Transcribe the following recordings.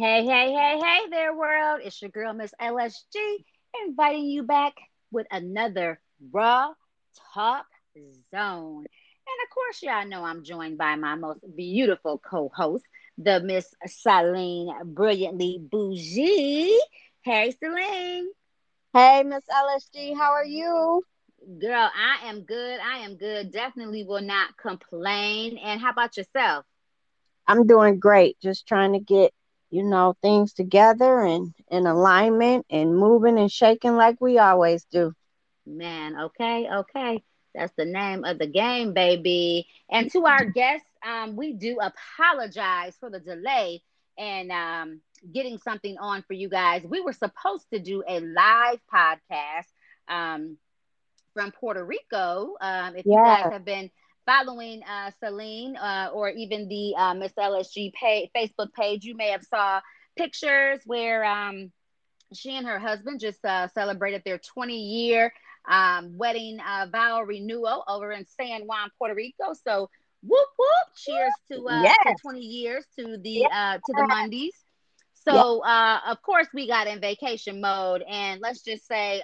Hey, hey, hey, hey there, world. It's your girl, Miss LSG, inviting you back with another Raw Talk Zone. And of course, y'all know I'm joined by my most beautiful co-host, the Miss Celine Brilliantly Bougie. Hey, Celine. Hey, Miss LSG. How are you? Girl, I am good. I am good. Definitely will not complain. And how about yourself? I'm doing great. Just trying to get things together and in alignment and moving and shaking like we always do. Man, okay. That's the name of the game, baby. And to our guests, we do apologize for the delay and getting something on for you guys. We were supposed to do a live podcast from Puerto Rico. You guys have been following Celine or even the Miss LSG Facebook page, you may have saw pictures where she and her husband just celebrated their 20-year wedding vow renewal over in San Juan, Puerto Rico. So whoop whoop, cheers to 20 years to the to the Mondays. So of course we got in vacation mode, and let's just say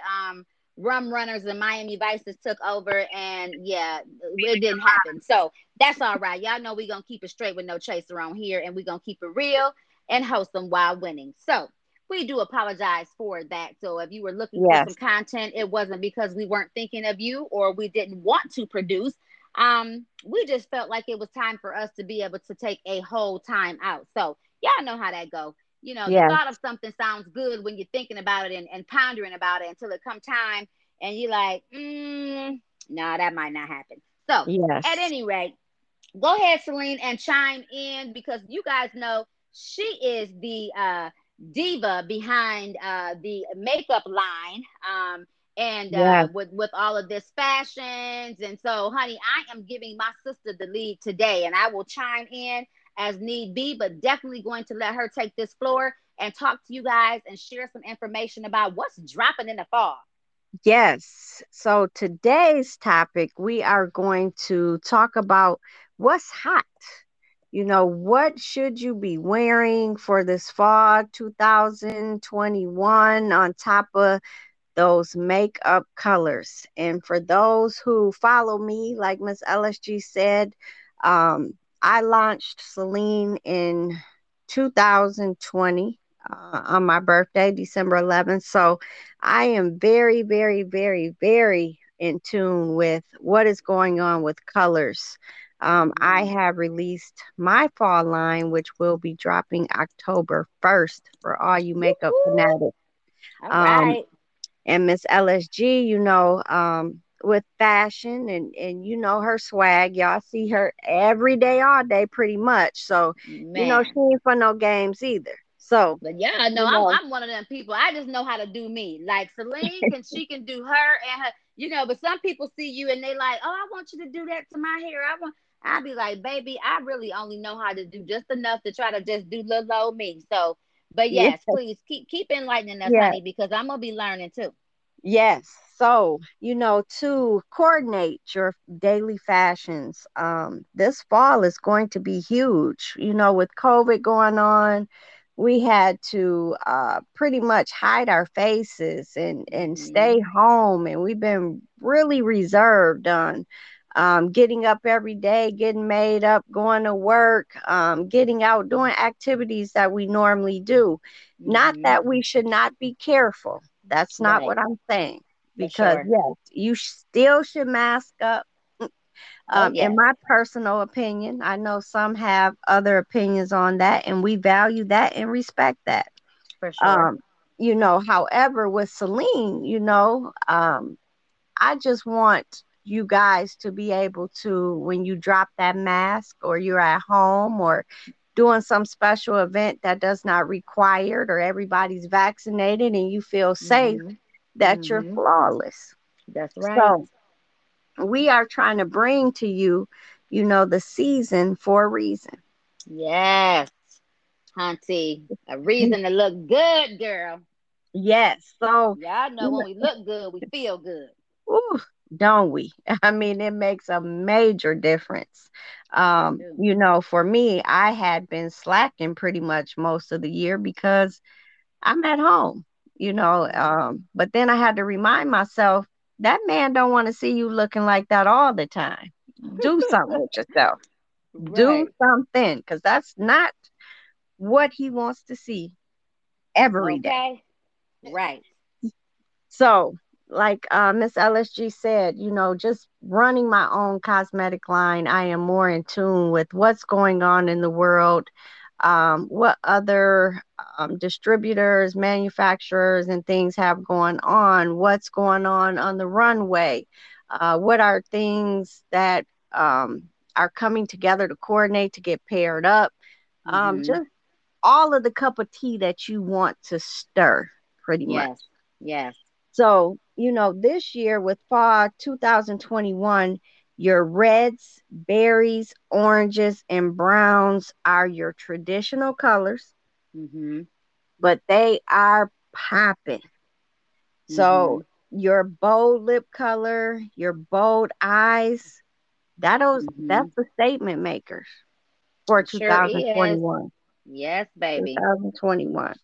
Rum Runners and Miami Vices took over, and it didn't happen. So that's all right. Y'all know we're going to keep it straight with no chaser on here, and we're going to keep it real and host them while winning. So we do apologize for that. So if you were looking for some content, it wasn't because we weren't thinking of you or we didn't want to produce. We just felt like it was time for us to be able to take a whole time out. So y'all know how that goes. You know, the thought of something sounds good when you're thinking about it and pondering about it until it comes time and you're like, no, that might not happen. So at any rate, go ahead, Celine, and chime in, because you guys know she is the diva behind the makeup line and with all of this fashions. And so, honey, I am giving my sister the lead today, and I will chime in as need be, but definitely going to let her take this floor and talk to you guys and share some information about what's dropping in the fall. Yes. So today's topic, we are going to talk about what's hot. You know, what should you be wearing for this fall 2021 on top of those makeup colors? And for those who follow me, like Miss LSG said, I launched Celine in 2020 on my birthday, December 11th. So I am very, very, very, very in tune with what is going on with colors. I have released my fall line, which will be dropping October 1st for all you makeup fanatics. Right. And Miss LSG, with fashion and her swag, y'all see her every day, all day, pretty much. So she ain't for no games either. So, but I'm one of them people. I just know how to do me. Like Celine, she can do her and her. But some people see you and they like, oh, I want you to do that to my hair. I'll be like, baby, I really only know how to do just enough to try to just do little old me. So, but yes. Please keep enlightening us, honey, because I'm gonna be learning too. Yes. So, to coordinate your daily fashions, this fall is going to be huge. With COVID going on, we had to pretty much hide our faces and stay home. And we've been really reserved on getting up every day, getting made up, going to work, getting out, doing activities that we normally do. Not that we should not be careful. That's not what I'm saying, because you still should mask up. In my personal opinion, I know some have other opinions on that, and we value that and respect that. For sure. However, with Celine, I just want you guys to be able to, when you drop that mask or you're at home or doing some special event that does not required or everybody's vaccinated and you feel safe, that you're flawless. That's right. So we are trying to bring to you, the season for a reason. Yes, auntie, a reason to look good, girl. Yes. So y'all know when we look good, we feel good. Ooh, don't we? I mean, it makes a major difference. You know, for me, I had been slacking pretty much most of the year because I'm at home, you know. But then I had to remind myself, that man don't want to see you looking like that all the time. Do something with yourself. Right. Do something, because that's not what he wants to see every day. Right. So, like Miss LSG said, you know, just running my own cosmetic line, I am more in tune with what's going on in the world, what other distributors, manufacturers, and things have going on, what's going on the runway, what are things that are coming together to coordinate to get paired up, just all of the cup of tea that you want to stir, pretty much. Yes. So, you know, this year with fall 2021, your reds, berries, oranges, and browns are your traditional colors, but they are popping. So your bold lip color, your bold eyes, that's the statement makers for 2021. Sure. Yes, baby. 2021.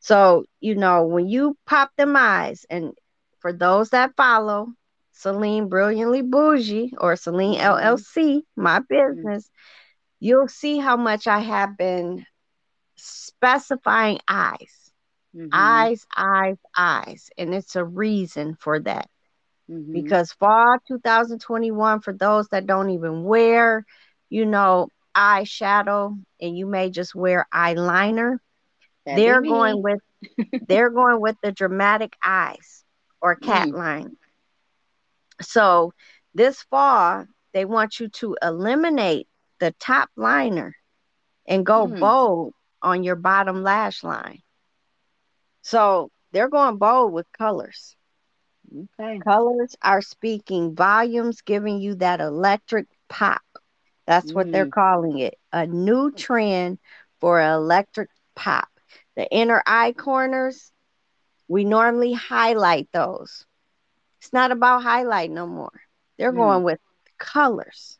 So, you know, when you pop them eyes, and for those that follow Celine Brilliantly Bougie or Celine LLC, my business, you'll see how much I have been specifying eyes, eyes. And it's a reason for that. Because fall 2021, for those that don't even wear, you know, eyeshadow, and you may just wear eyeliner, they're going with the dramatic eyes or cat line. So this fall, they want you to eliminate the top liner and go bold on your bottom lash line. So they're going bold with colors. Okay. Colors are speaking volumes, giving you that electric pop. That's what they're calling it. A new trend for electric pop. The inner eye corners, we normally highlight those. It's not about highlight no more. They're going with colors.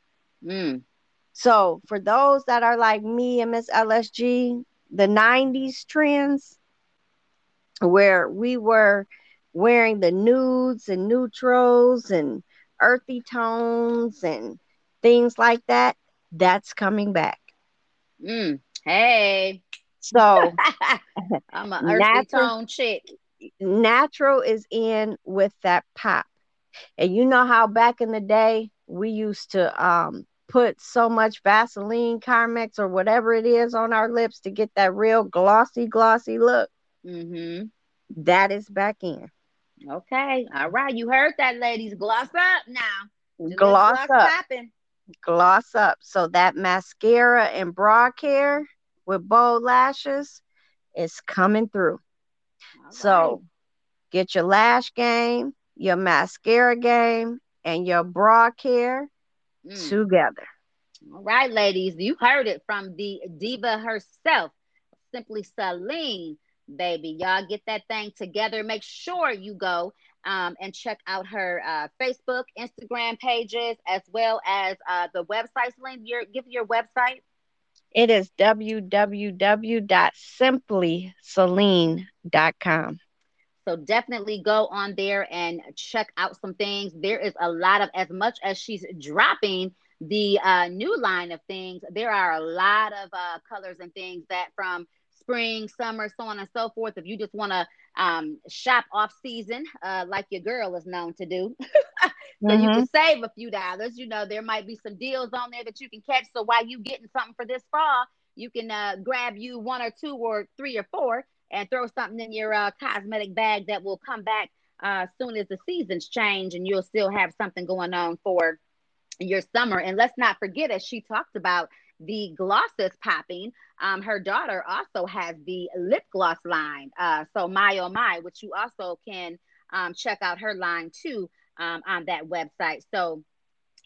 So for those that are like me and Miss LSG, the 90s trends where we were wearing the nudes and neutrals and earthy tones and things like that, that's coming back. Hey. So I'm an earthy tone chick. Natural is in with that pop. And you know how back in the day we used to put so much Vaseline, Carmex, or whatever it is on our lips to get that real glossy look? That is back in. Okay. All right. You heard that, ladies. Gloss up now. Gloss up. So that mascara and bra care with bold lashes is coming through. All so get your lash game, your mascara game, and your bra care together. All right, ladies. You heard it from the diva herself, Simply Celine. Baby, y'all get that thing together. Make sure you go and check out her Facebook, Instagram pages, as well as the website. Celine, give your website. It is www.simplyceline.com. So definitely go on there and check out some things. There is a lot of, as much as she's dropping the new line of things, there are a lot of colors and things that from spring, summer, so on and so forth. If you just want to shop off season, like your girl is known to do, so you can save a few dollars. You know, there might be some deals on there that you can catch. So while you getting something for this fall, you can grab you one or two or three or four and throw something in your cosmetic bag that will come back soon as the seasons change, and you'll still have something going on for your summer. And let's not forget, as she talked about, the glosses popping. Her daughter also has the lip gloss line. So My Oh My, which you also can check out her line too on that website. So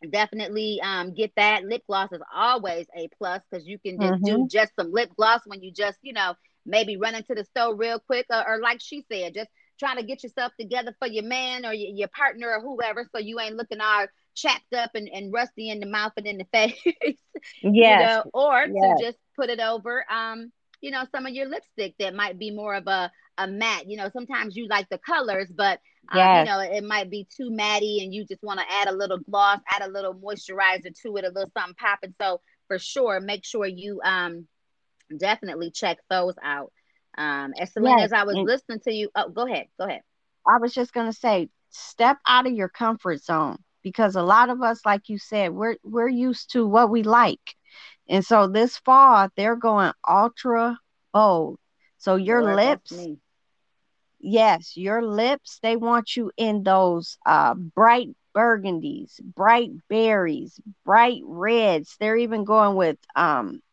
definitely get that. Lip gloss is always a plus, because you can just do just some lip gloss when you just, you know, maybe run into the store real quick, or like she said, just trying to get yourself together for your man or your partner or whoever, so you ain't looking all chapped up and rusty in the mouth and in the face. Yes. To just put it over, some of your lipstick that might be more of a matte. You know, sometimes you like the colors, but it might be too matty and you just want to add a little gloss, add a little moisturizer to it, a little something popping. So for sure, make sure you definitely check those out. As Celine, as I was listening to you, oh, go ahead. I was just gonna say, step out of your comfort zone, because a lot of us, like you said, we're used to what we like. And so this fall, they're going ultra bold. So your lips, they want you in those bright burgundies, bright berries, bright reds. They're even going with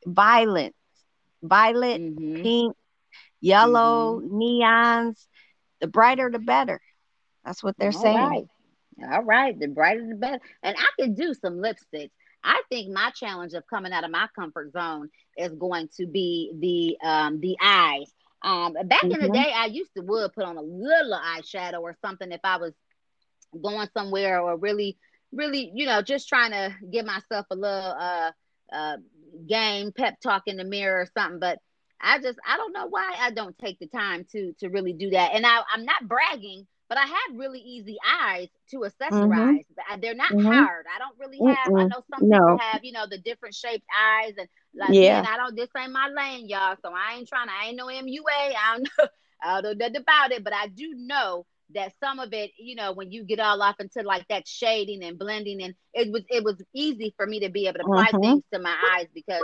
violet, pink, yellow, neons. The brighter, the better. That's what they're saying. All right. The brighter, the better. And I can do some lipsticks. I think my challenge of coming out of my comfort zone is going to be the eyes. Back in the day, I used to put on a little eyeshadow or something if I was going somewhere or really, really, just trying to give myself a little game, pep talk in the mirror or something. But I don't know why I don't take the time to really do that. And I'm not bragging, but I have really easy eyes to accessorize. They're not hard. I don't really have, I know some people have, the different shaped eyes and this ain't my lane, y'all. So I ain't no MUA. I don't know nothing about it, but I do know that some of it, when you get all off into like that shading and blending, and it was easy for me to be able to apply things to my eyes because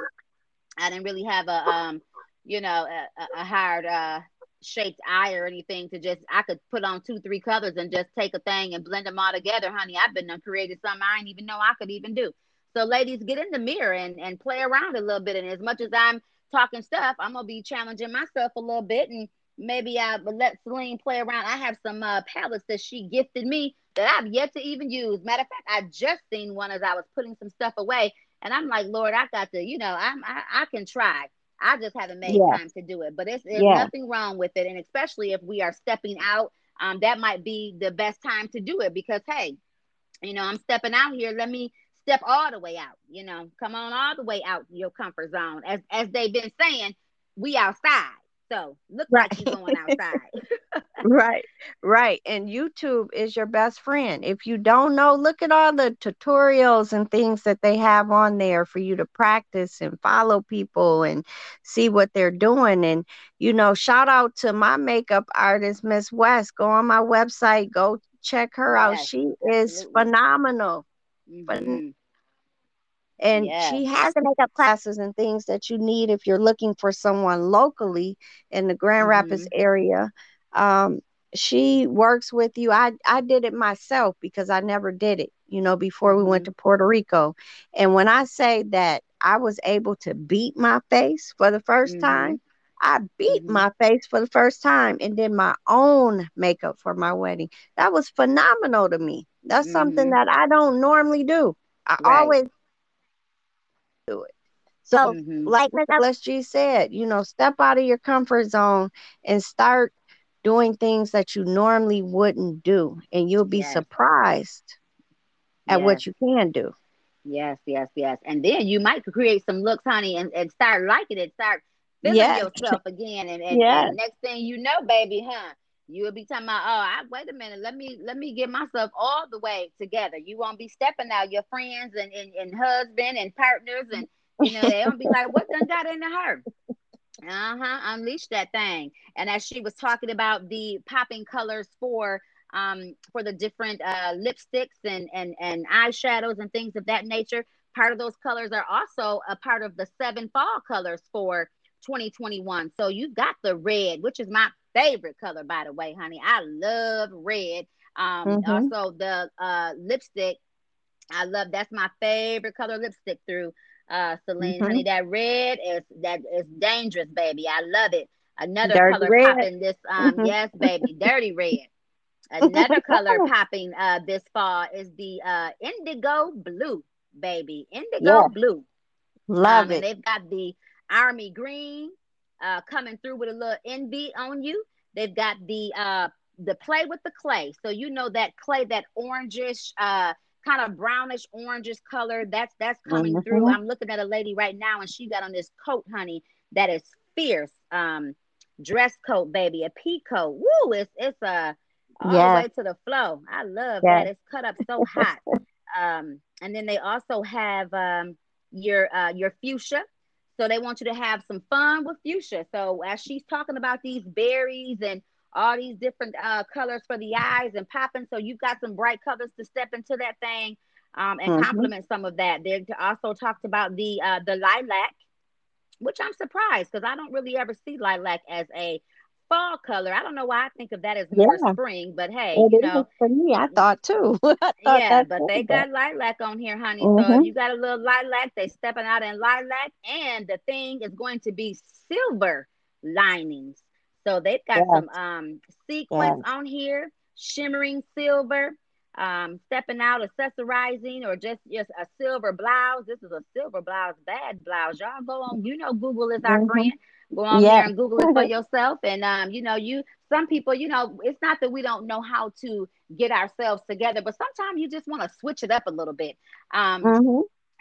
I didn't really have a hard, shaped eye or anything I could put on 2-3 colors and just take a thing and blend them all together. Honey, I've been done created something I didn't even know I could even do. So ladies, get in the mirror and play around a little bit. And as much as I'm talking stuff, I'm going to be challenging myself a little bit, and maybe I let Celine play around. I have some palettes that she gifted me that I've yet to even use. Matter of fact, I just seen one as I was putting some stuff away, and I'm like, Lord, I got to, I can try. I just haven't made time to do it, but there's nothing wrong with it. And especially if we are stepping out, that might be the best time to do it because, hey, I'm stepping out here. Let me step all the way out, come on all the way out your comfort zone. As they've been saying, we outside. So look like you're going outside. Right. And YouTube is your best friend. If you don't know, look at all the tutorials and things that they have on there for you to practice and follow people and see what they're doing. And, shout out to my makeup artist, Miss West. Go on my website. Go check her out. She is phenomenal. And she has the makeup classes and things that you need if you're looking for someone locally in the Grand Rapids area. She works with you. I did it myself because I never did it, before we went to Puerto Rico. And when I say that I was able to beat my face for the first time, I beat my face for the first time and did my own makeup for my wedding. That was phenomenal to me. That's something that I don't normally do. I always do it. So like Miss LSG said, step out of your comfort zone and start doing things that you normally wouldn't do, and you'll be surprised at what you can do. Yes. And then you might create some looks, honey, and start liking it, start feeling yourself again. And next thing you know, baby, you'll be talking about, wait a minute, let me get myself all the way together. You won't be stepping out your friends and husband and partners, and they won't be like, what done got into her? Unleash that thing. And as she was talking about the popping colors for the different lipsticks and eyeshadows and things of that nature, part of those colors are also a part of the 7 fall colors for 2021. So you've got the red, which is my favorite color, by the way, honey. I love red. Also the lipstick, I love. That's my favorite color lipstick through Celine, honey. That red is dangerous, baby. I love it. Another dirty color red. Popping this yes, baby, dirty red. Another color popping this fall is the indigo blue, baby. Indigo blue. Love it. And they've got the army green coming through with a little envy on you. They've got the the play with the clay. So you know that clay, that orangish, kind of brownish orangish color, that's coming through. I'm looking at a lady right now and she got on this coat, honey, that is fierce. Dress coat, baby, a pea coat. Woo, it's a all the way to the flow. I love that. It's cut up so hot. And then they also have your fuchsia. So they want you to have some fun with fuchsia. So as she's talking about these berries and all these different colors for the eyes and popping, so you've got some bright colors to step into that thing and compliment some of that. They also talked about the lilac, which I'm surprised because I don't really ever see lilac as a fall color. I don't know why I think of that as more spring, but hey, it is for me. I thought too. But they got lilac on here, honey. So if you got a little lilac, they stepping out in lilac, and the thing is going to be silver linings. So they've got some sequins on here, shimmering silver, stepping out, accessorizing, or just a silver blouse. This is a silver blouse, bad blouse. Y'all go on, you know, Google is our friend. Go on there and Google it for yourself. And, you know, some people, you know, it's not that we don't know how to get ourselves together, but sometimes you just want to switch it up a little bit.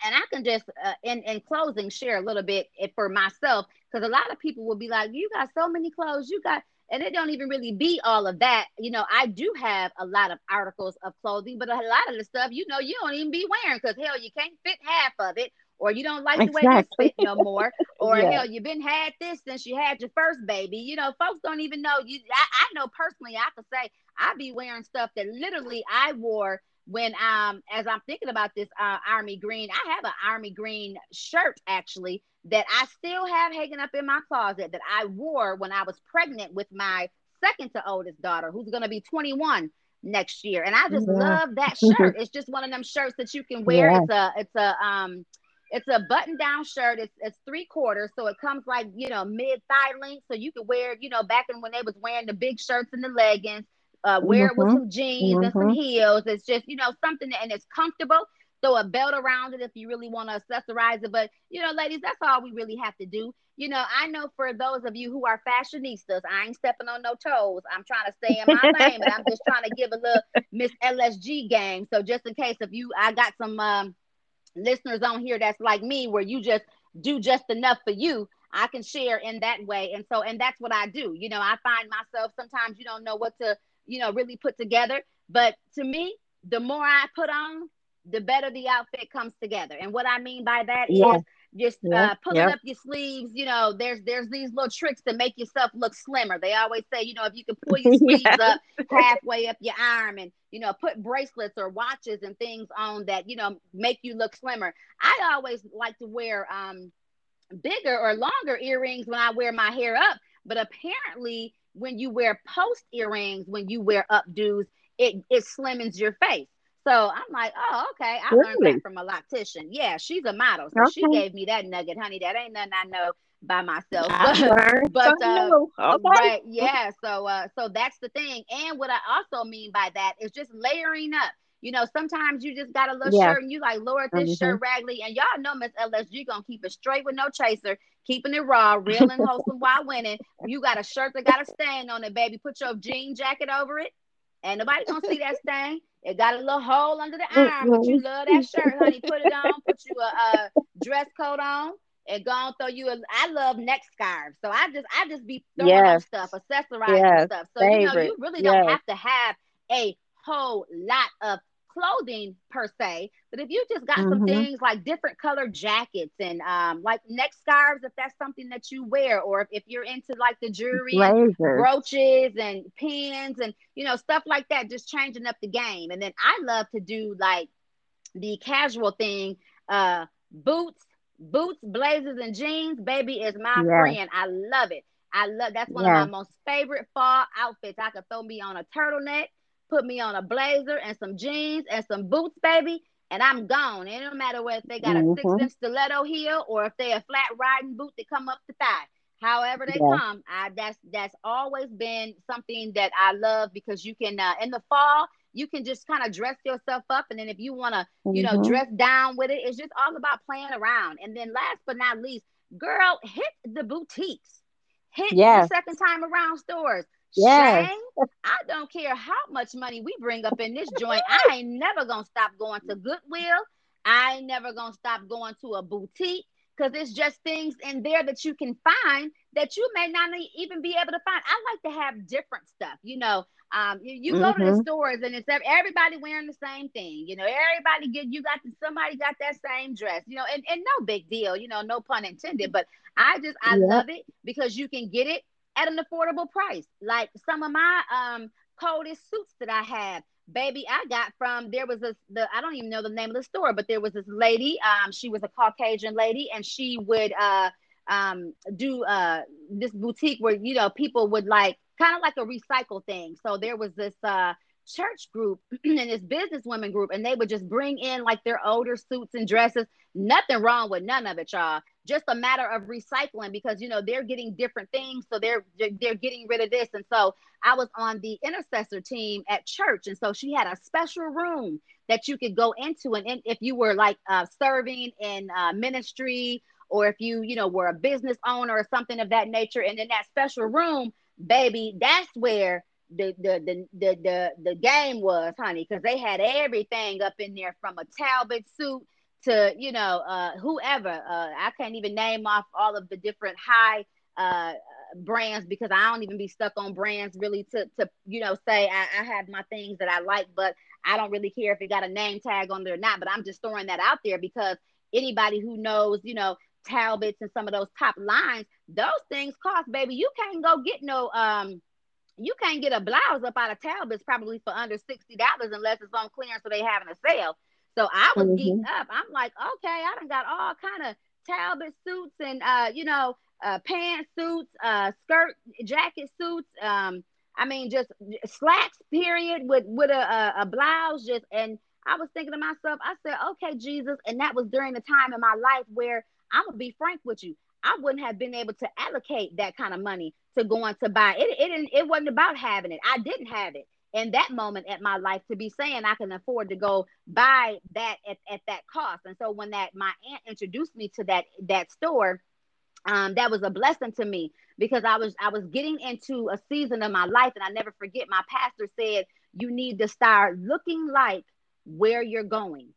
And I can just, in closing, share a little bit for myself, because a lot of people will be like, you got so many clothes, you got, and it don't even really be all of that. You know, I do have a lot of articles of clothing, but a lot of the stuff, you know, you don't even be wearing because, hell, you can't fit half of it. Or you don't like the way you fit no more. Or hell, you've been had this since you had your first baby. You know, folks don't even know. I know personally, I could say I be wearing stuff that literally I wore when as I'm thinking about this army green. I have an army green shirt actually that I still have hanging up in my closet that I wore when I was pregnant with my second to oldest daughter, who's gonna be 21 next year. And I just love that shirt. It's just one of them shirts that you can wear. It's a button-down shirt. It's 3/4, so it comes like, you know, mid-thigh length. So you can wear, you know, back in when they was wearing the big shirts and the leggings, wear it with some jeans and some heels. It's just, you know, something that, and it's comfortable. Throw a belt around it if you really want to accessorize it. But, you know, ladies, that's all we really have to do. You know, I know for those of you who are fashionistas, I ain't stepping on no toes. I'm trying to stay in my lane, and I'm just trying to give a little Miss LSG game. So just in case if you, I got some... listeners on here that's like me, where you just do just enough for you. I can share in that way, and that's what I do. You know, I find myself sometimes you don't know what to, you know, really put together, but to me, the more I put on, the better the outfit comes together. And what I mean by that is just pulling up your sleeves. You know, there's these little tricks to make yourself look slimmer. They always say, you know, if you can pull your sleeves up halfway up your arm, and, you know, put bracelets or watches and things on that, you know, make you look slimmer. I always like to wear bigger or longer earrings when I wear my hair up, but apparently when you wear post earrings, when you wear updos, it slims your face. So I'm like, oh, okay. I learned that from a loctician. Yeah, she's a model. So she gave me that nugget, honey. That ain't nothing I know by myself. But yeah, so that's the thing. And what I also mean by that is just layering up. You know, sometimes you just got a little shirt and you like, Lord, this shirt raggedy. And y'all know Miss LSG gonna keep it straight with no chaser, keeping it raw, real and wholesome while winning. You got a shirt that got a stain on it, baby. Put your jean jacket over it. And nobody gonna see that stain. It got a little hole under the arm, but you love that shirt, honey. Put it on, put you a dress coat on, and go on throw you a. I love neck scarves, so I just be throwing stuff, accessorizing stuff. So you know, you really don't have to have a whole lot of clothing per se, but if you just got some things like different colored jackets and like neck scarves, if that's something that you wear, or if you're into like the jewelry, brooches and pins and, you know, stuff like that, just changing up the game. And then I love to do like the casual thing, boots, blazers and jeans, baby, is my friend. I love it. That's one of my most favorite fall outfits. I could throw me on a turtleneck, put me on a blazer and some jeans and some boots, baby, and I'm gone. It don't matter whether they got a 6-inch stiletto heel or if they a flat riding boot that come up the thigh. However they come, that's always been something that I love, because you can, in the fall, you can just kind of dress yourself up. And then if you want to, you know, dress down with it, it's just all about playing around. And then last but not least, girl, hit the boutiques. Hit the second time around stores. Yes. Shane, I don't care how much money we bring up in this joint. I ain't never going to stop going to Goodwill. I ain't never going to stop going to a boutique, because it's just things in there that you can find that you may not even be able to find. I like to have different stuff, you know. You go to the stores and it's everybody wearing the same thing, you know. Everybody somebody got that same dress, you know. And no big deal, you know. No pun intended. But I love it because you can get it at an affordable price. Like some of my coldest suits that I have, baby, I got from, I don't even know the name of the store, but there was this lady, she was a Caucasian lady, and she would do this boutique where, you know, people would kind of like a recycle thing. So there was this church group and this businesswomen group, and they would just bring in like their older suits and dresses. Nothing wrong with none of it, y'all. Just a matter of recycling, because, you know, they're getting different things. So they're getting rid of this. And so I was on the intercessor team at church. And so she had a special room that you could go into. And if you were serving in ministry, or if you, you know, were a business owner or something of that nature. And in that special room, baby, that's where the game was, honey, because they had everything up in there, from a Talbot suit to, you know, whoever. I can't even name off all of the different high brands, because I don't even be stuck on brands really to you know, say I have my things that I like, but I don't really care if it got a name tag on there or not. But I'm just throwing that out there, because anybody who knows, you know, Talbots and some of those top lines, those things cost, baby. You can't go get you can't get a blouse up out of Talbots probably for under $60 unless it's on clearance or they having a sale. So I was geeked up. I'm like, okay, I done got all kind of Talbot suits and, you know, pantsuits, skirt, jacket suits. I mean, just slacks, period, with a blouse. And I was thinking to myself, I said, okay, Jesus. And that was during the time in my life where, I'm going to be frank with you, I wouldn't have been able to allocate that kind of money to going to buy it. It wasn't about having it. I didn't have it in that moment at my life to be saying I can afford to go buy that at that cost. And so when my aunt introduced me to that store, that was a blessing to me, because I was getting into a season of my life. And I never forget, my pastor said, you need to start looking like where you're going.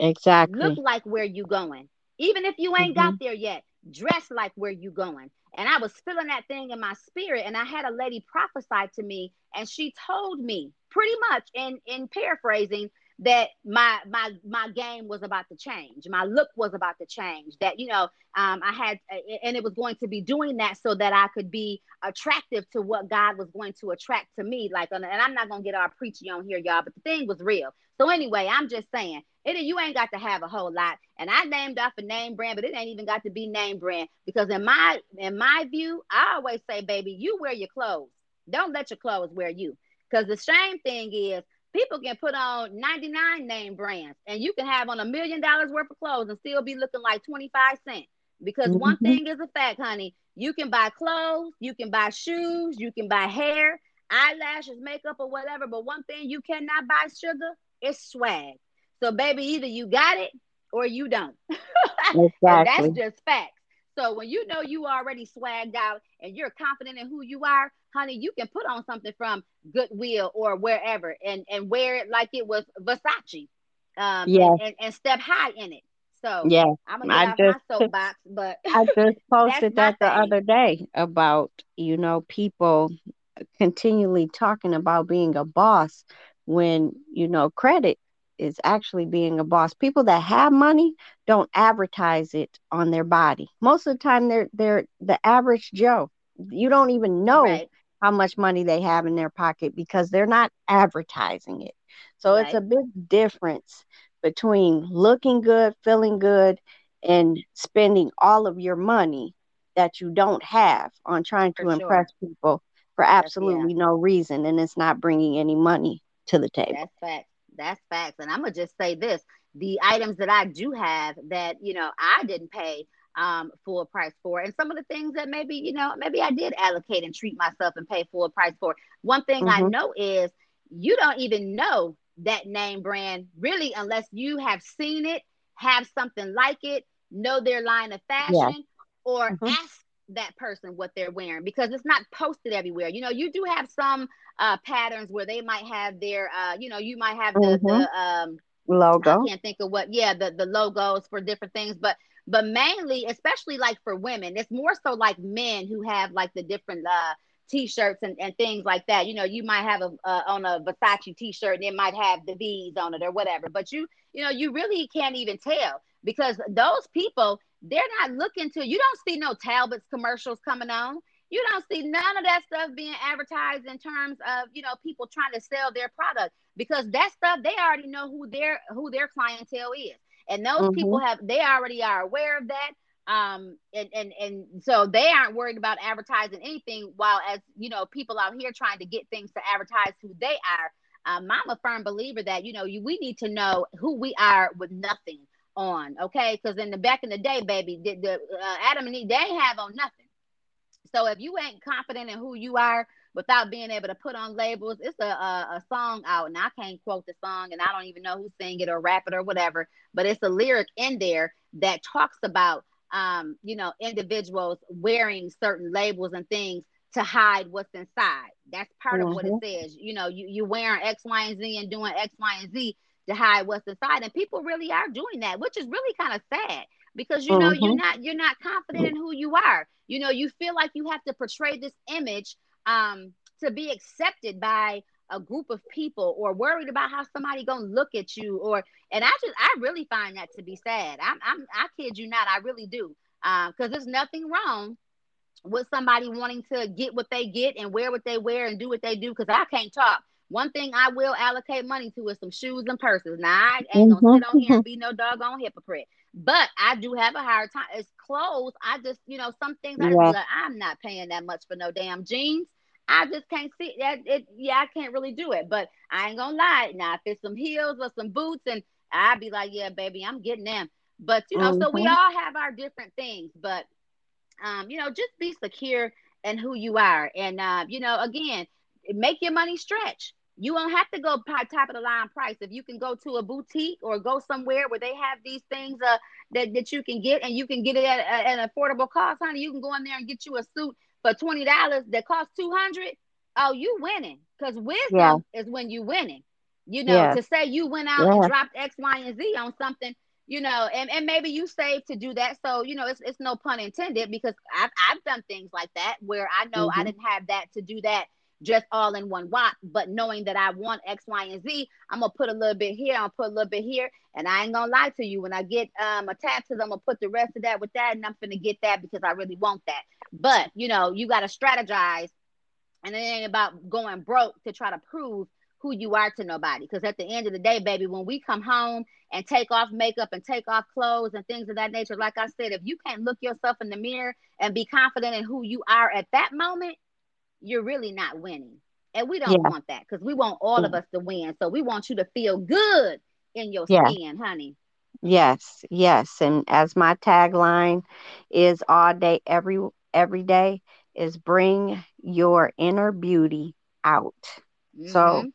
Exactly. Look like where you're going. Even if you ain't got there yet, dress like where you going. And I was feeling that thing in my spirit. And I had a lady prophesy to me, and she told me pretty much in paraphrasing that my game was about to change. My look was about to change, that, you know, and it was going to be doing that so that I could be attractive to what God was going to attract to me. Like, and I'm not going to get all preachy on here, y'all, but the thing was real. So anyway, I'm just saying, you ain't got to have a whole lot. And I named off a name brand, but it ain't even got to be name brand, because in my view, I always say, baby, you wear your clothes. Don't let your clothes wear you. Because the shame thing is, people can put on 99 name brands, and you can have on $1 million worth of clothes and still be looking like 25 cents. Because one thing is a fact, honey, you can buy clothes, you can buy shoes, you can buy hair, eyelashes, makeup, or whatever. But one thing you cannot buy, sugar, is swag. So baby, either you got it or you don't. Exactly. That's just facts. So when you know you already swagged out and you're confident in who you are, honey, you can put on something from Goodwill or wherever and wear it like it was Versace, and step high in it. So yeah, I'm going to get out my soapbox. But I just posted that the other day about, you know, people continually talking about being a boss when, you know, credit is actually being a boss. People that have money don't advertise it on their body. Most of the time, they're the average Joe. You don't even know how much money they have in their pocket because they're not advertising it. So it's a big difference between looking good, feeling good, and spending all of your money that you don't have on trying to impress people for absolutely no reason. And it's not bringing any money to the table. That's facts. That's facts. And I'm going to just say this, the items that I do have that, you know, I didn't pay full price for, and some of the things that maybe, you know, maybe I did allocate and treat myself and pay full price for. One thing I know is you don't even know that name brand really unless you have seen it, have something like it, know their line of fashion, or ask that person what they're wearing, because it's not posted everywhere. You know, you do have some patterns where they might have their, you know, you might have the logo. I can't think of what, the logos for different things, but mainly, especially like for women, it's more so like men who have like the different t-shirts and things like that. You know, you might have on a Versace t-shirt and it might have the V's on it or whatever, but you know, you really can't even tell, because those people, they're not looking to, you don't see no Talbots commercials coming on. You don't see none of that stuff being advertised in terms of, you know, people trying to sell their product, because that stuff, they already know who their clientele is. And those people they already are aware of that. And so they aren't worried about advertising anything, while, as you know, people out here trying to get things to advertise who they are. I'm a firm believer that, you know, we need to know who we are with nothing on. Okay. Cause back in the day, baby, Adam and Eve, they ain't have on nothing. So if you ain't confident in who you are without being able to put on labels, it's a song out, and I can't quote the song, and I don't even know who sang it or rap it or whatever, but it's a lyric in there that talks about, you know, individuals wearing certain labels and things to hide what's inside. That's part of what it says. You know, you're wearing X, Y, and Z and doing X, Y, and Z to hide what's inside. And people really are doing that, which is really kind of sad, because, you know, you're not confident in who you are. You know, you feel like you have to portray this image to be accepted by a group of people, or worried about how somebody gonna look at you, and I really find that to be sad. I kid you not, I really do, because there's nothing wrong with somebody wanting to get what they get and wear what they wear and do what they do, because I can't talk. One thing I will allocate money to is some shoes and purses. Now, I ain't gonna sit on here and be no doggone hypocrite, but I do have a hard time. It's clothes. I just, you know, some things I just like, I'm not paying that much for no damn jeans. I just can't see that. I can't really do it, but I ain't gonna lie. Now, if it's some heels or some boots, and I'd be like, yeah, baby, I'm getting them. But, you know, so we all have our different things, but, you know, just be secure in who you are. And, you know, again, make your money stretch. You won't have to go top of the line price. If you can go to a boutique or go somewhere where they have these things that you can get, and you can get it at an affordable cost, honey, you can go in there and get you a suit for $20 that costs $200, oh, you winning. Because wisdom is when you winning. You know, to say you went out and dropped X, Y, and Z on something, you know, and maybe you saved to do that. So, you know, it's no pun intended, because I've done things like that where I know I didn't have that to do that just all in one wop, but knowing that I want X, Y, and Z, I'm going to put a little bit here, I'll put a little bit here, and I ain't going to lie to you. When I get my taxes, I'm going to put the rest of that with that, and I'm going to get that because I really want that. But, you know, you got to strategize, and it ain't about going broke to try to prove who you are to nobody. Because at the end of the day, baby, when we come home and take off makeup and take off clothes and things of that nature, like I said, if you can't look yourself in the mirror and be confident in who you are at that moment, you're really not winning. And we don't want that, because we want all of us to win. So we want you to feel good in your skin, honey. Yes, yes. And as my tagline is all day, every day, is bring your inner beauty out. So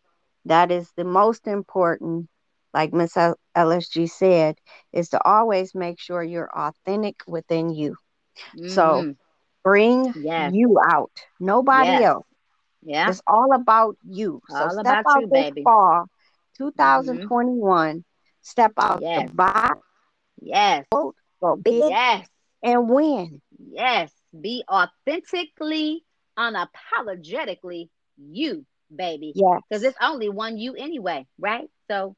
that is the most important, like Miss LSG said, is to always make sure you're authentic within you. So bring you out. Nobody else. Yeah. It's all about you. So all step out this fall, 2021. Step out the box. Go big. And win. Be authentically, unapologetically you, baby. Because it's only one you anyway, right? So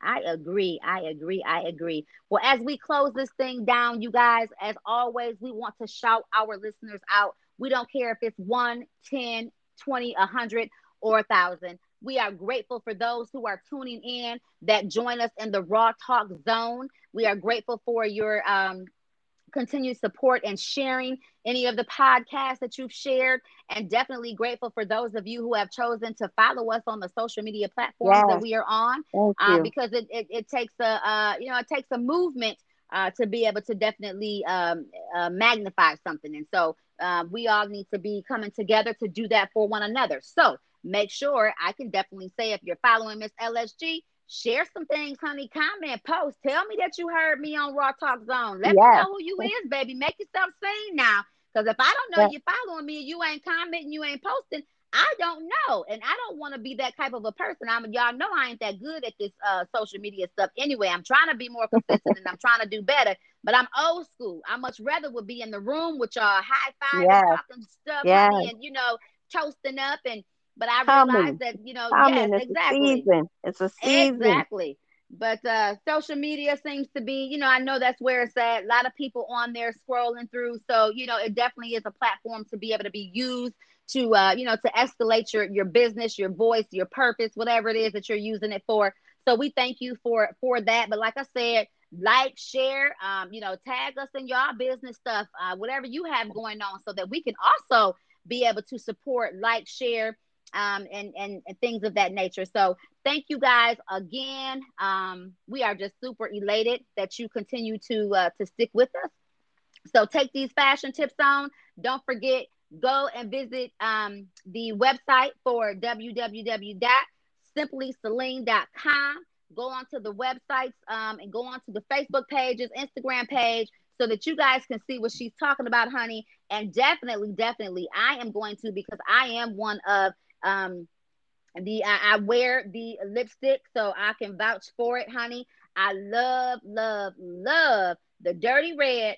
I agree. I agree. Well, as we close this thing down, you guys, as always, we want to shout our listeners out. We don't care if it's 1, 10, 20, 100, or 1,000. We are grateful for those who are tuning in, that join us in the Raw Talk Zone. We are grateful for your continued support and sharing any of the podcasts that you've shared, and definitely grateful for those of you who have chosen to follow us on the social media platforms that we are on, because it takes a you know, it takes a movement to be able to definitely magnify something, and so we all need to be coming together to do that for one another. So make sure, I can definitely say, if you're following Miss LSG, Share some things, honey. Comment, post. Tell me that you heard me on Raw Talk Zone. Let me know who you is, baby. Make yourself seen now. Because if I don't know you're following me and you ain't commenting, you ain't posting, I don't know. And I don't want to be that type of a person. I mean, y'all know I ain't that good at this social media stuff anyway. I'm trying to be more consistent and I'm trying to do better. But I'm old school. I much rather would be in the room with y'all high-fiving, talking stuff, honey, and, you know, toasting up and but I realized that, you know, it's exactly. A season. It's a season. Exactly. But social media seems to be, you know, I know that's where it's at. A lot of people on there scrolling through. So, you know, it definitely is a platform to be able to be used to, you know, to escalate your business, your voice, your purpose, whatever it is that you're using it for. So we thank you for that. But like I said, like, share, you know, tag us in y'all business stuff, whatever you have going on so that we can also be able to support, like, share, and things of that nature. So thank you guys again. We are just super elated that you continue to stick with us. So take these fashion tips on. Don't forget, go and visit the website for www.simplyceline.com. Go onto the websites and go onto the Facebook pages, Instagram page, so that you guys can see what she's talking about, honey. And definitely, definitely, I am going to, because I am one of I wear the lipstick, so I can vouch for it, honey. I love, love, love the Dirty Red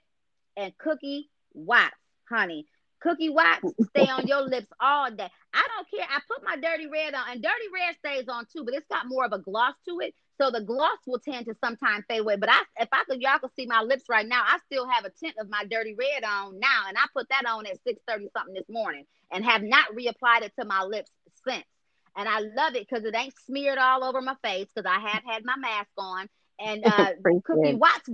and Cookie Watts, honey. Cookie Watts stay on your lips all day. I don't care. I put my Dirty Red on, and Dirty Red stays on too, but it's got more of a gloss to it. So the gloss will tend to sometimes fade away. But y'all can see my lips right now, I still have a tint of my Dirty Red on now. And I put that on at 6:30 something this morning and have not reapplied it to my lips since. And I love it because it ain't smeared all over my face because I have had my mask on. And Cookie Watts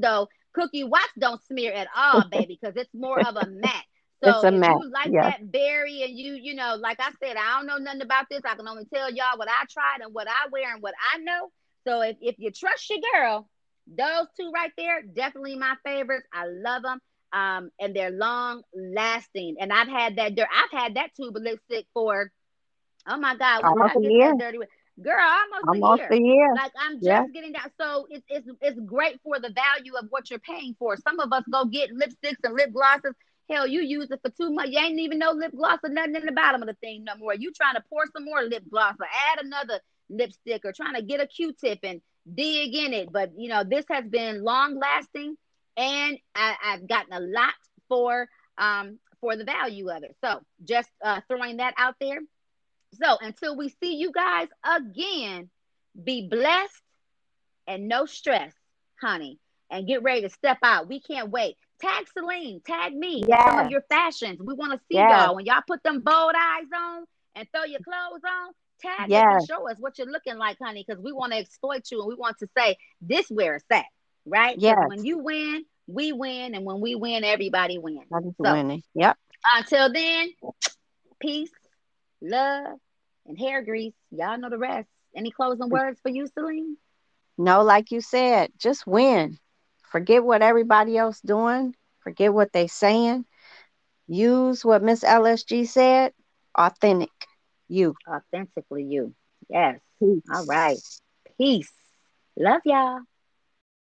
don't smear at all, baby, because it's more of a matte. So if you like that berry and you know, like I said, I don't know nothing about this. I can only tell y'all what I tried and what I wear and what I know. So if you trust your girl, those two right there, definitely my favorites. I love them. And they're long lasting. And I've had that tube of lipstick for, oh my God, almost a year. Girl, almost a year. Like, I'm just getting down. So it's great for the value of what you're paying for. Some of us go get lipsticks and lip glosses. Hell, you use it for 2 months. You ain't even no lip gloss or nothing in the bottom of the thing no more. You trying to pour some more lip gloss or add another lipstick or trying to get a Q-tip and dig in it. But, you know, this has been long lasting and I've gotten a lot for the value of it. So just throwing that out there. So until we see you guys again, be blessed and no stress, honey. And get ready to step out. We can't wait. Tag Celine, tag me, some of your fashions. We want to see y'all. When y'all put them bold eyes on and throw your clothes on, tag us and show us what you're looking like, honey, because we want to exploit you and we want to say, this where it's at, right? Yeah. When you win, we win. And when we win, everybody wins. Yep. Until then, peace, love, and hair grease. Y'all know the rest. Any closing words for you, Celine? No, like you said, just win. Forget what everybody else doing. Forget what they saying. Use what Miss LSG said. Authentic you. Authentically you. Yes. Peace. All right. Peace. Love y'all.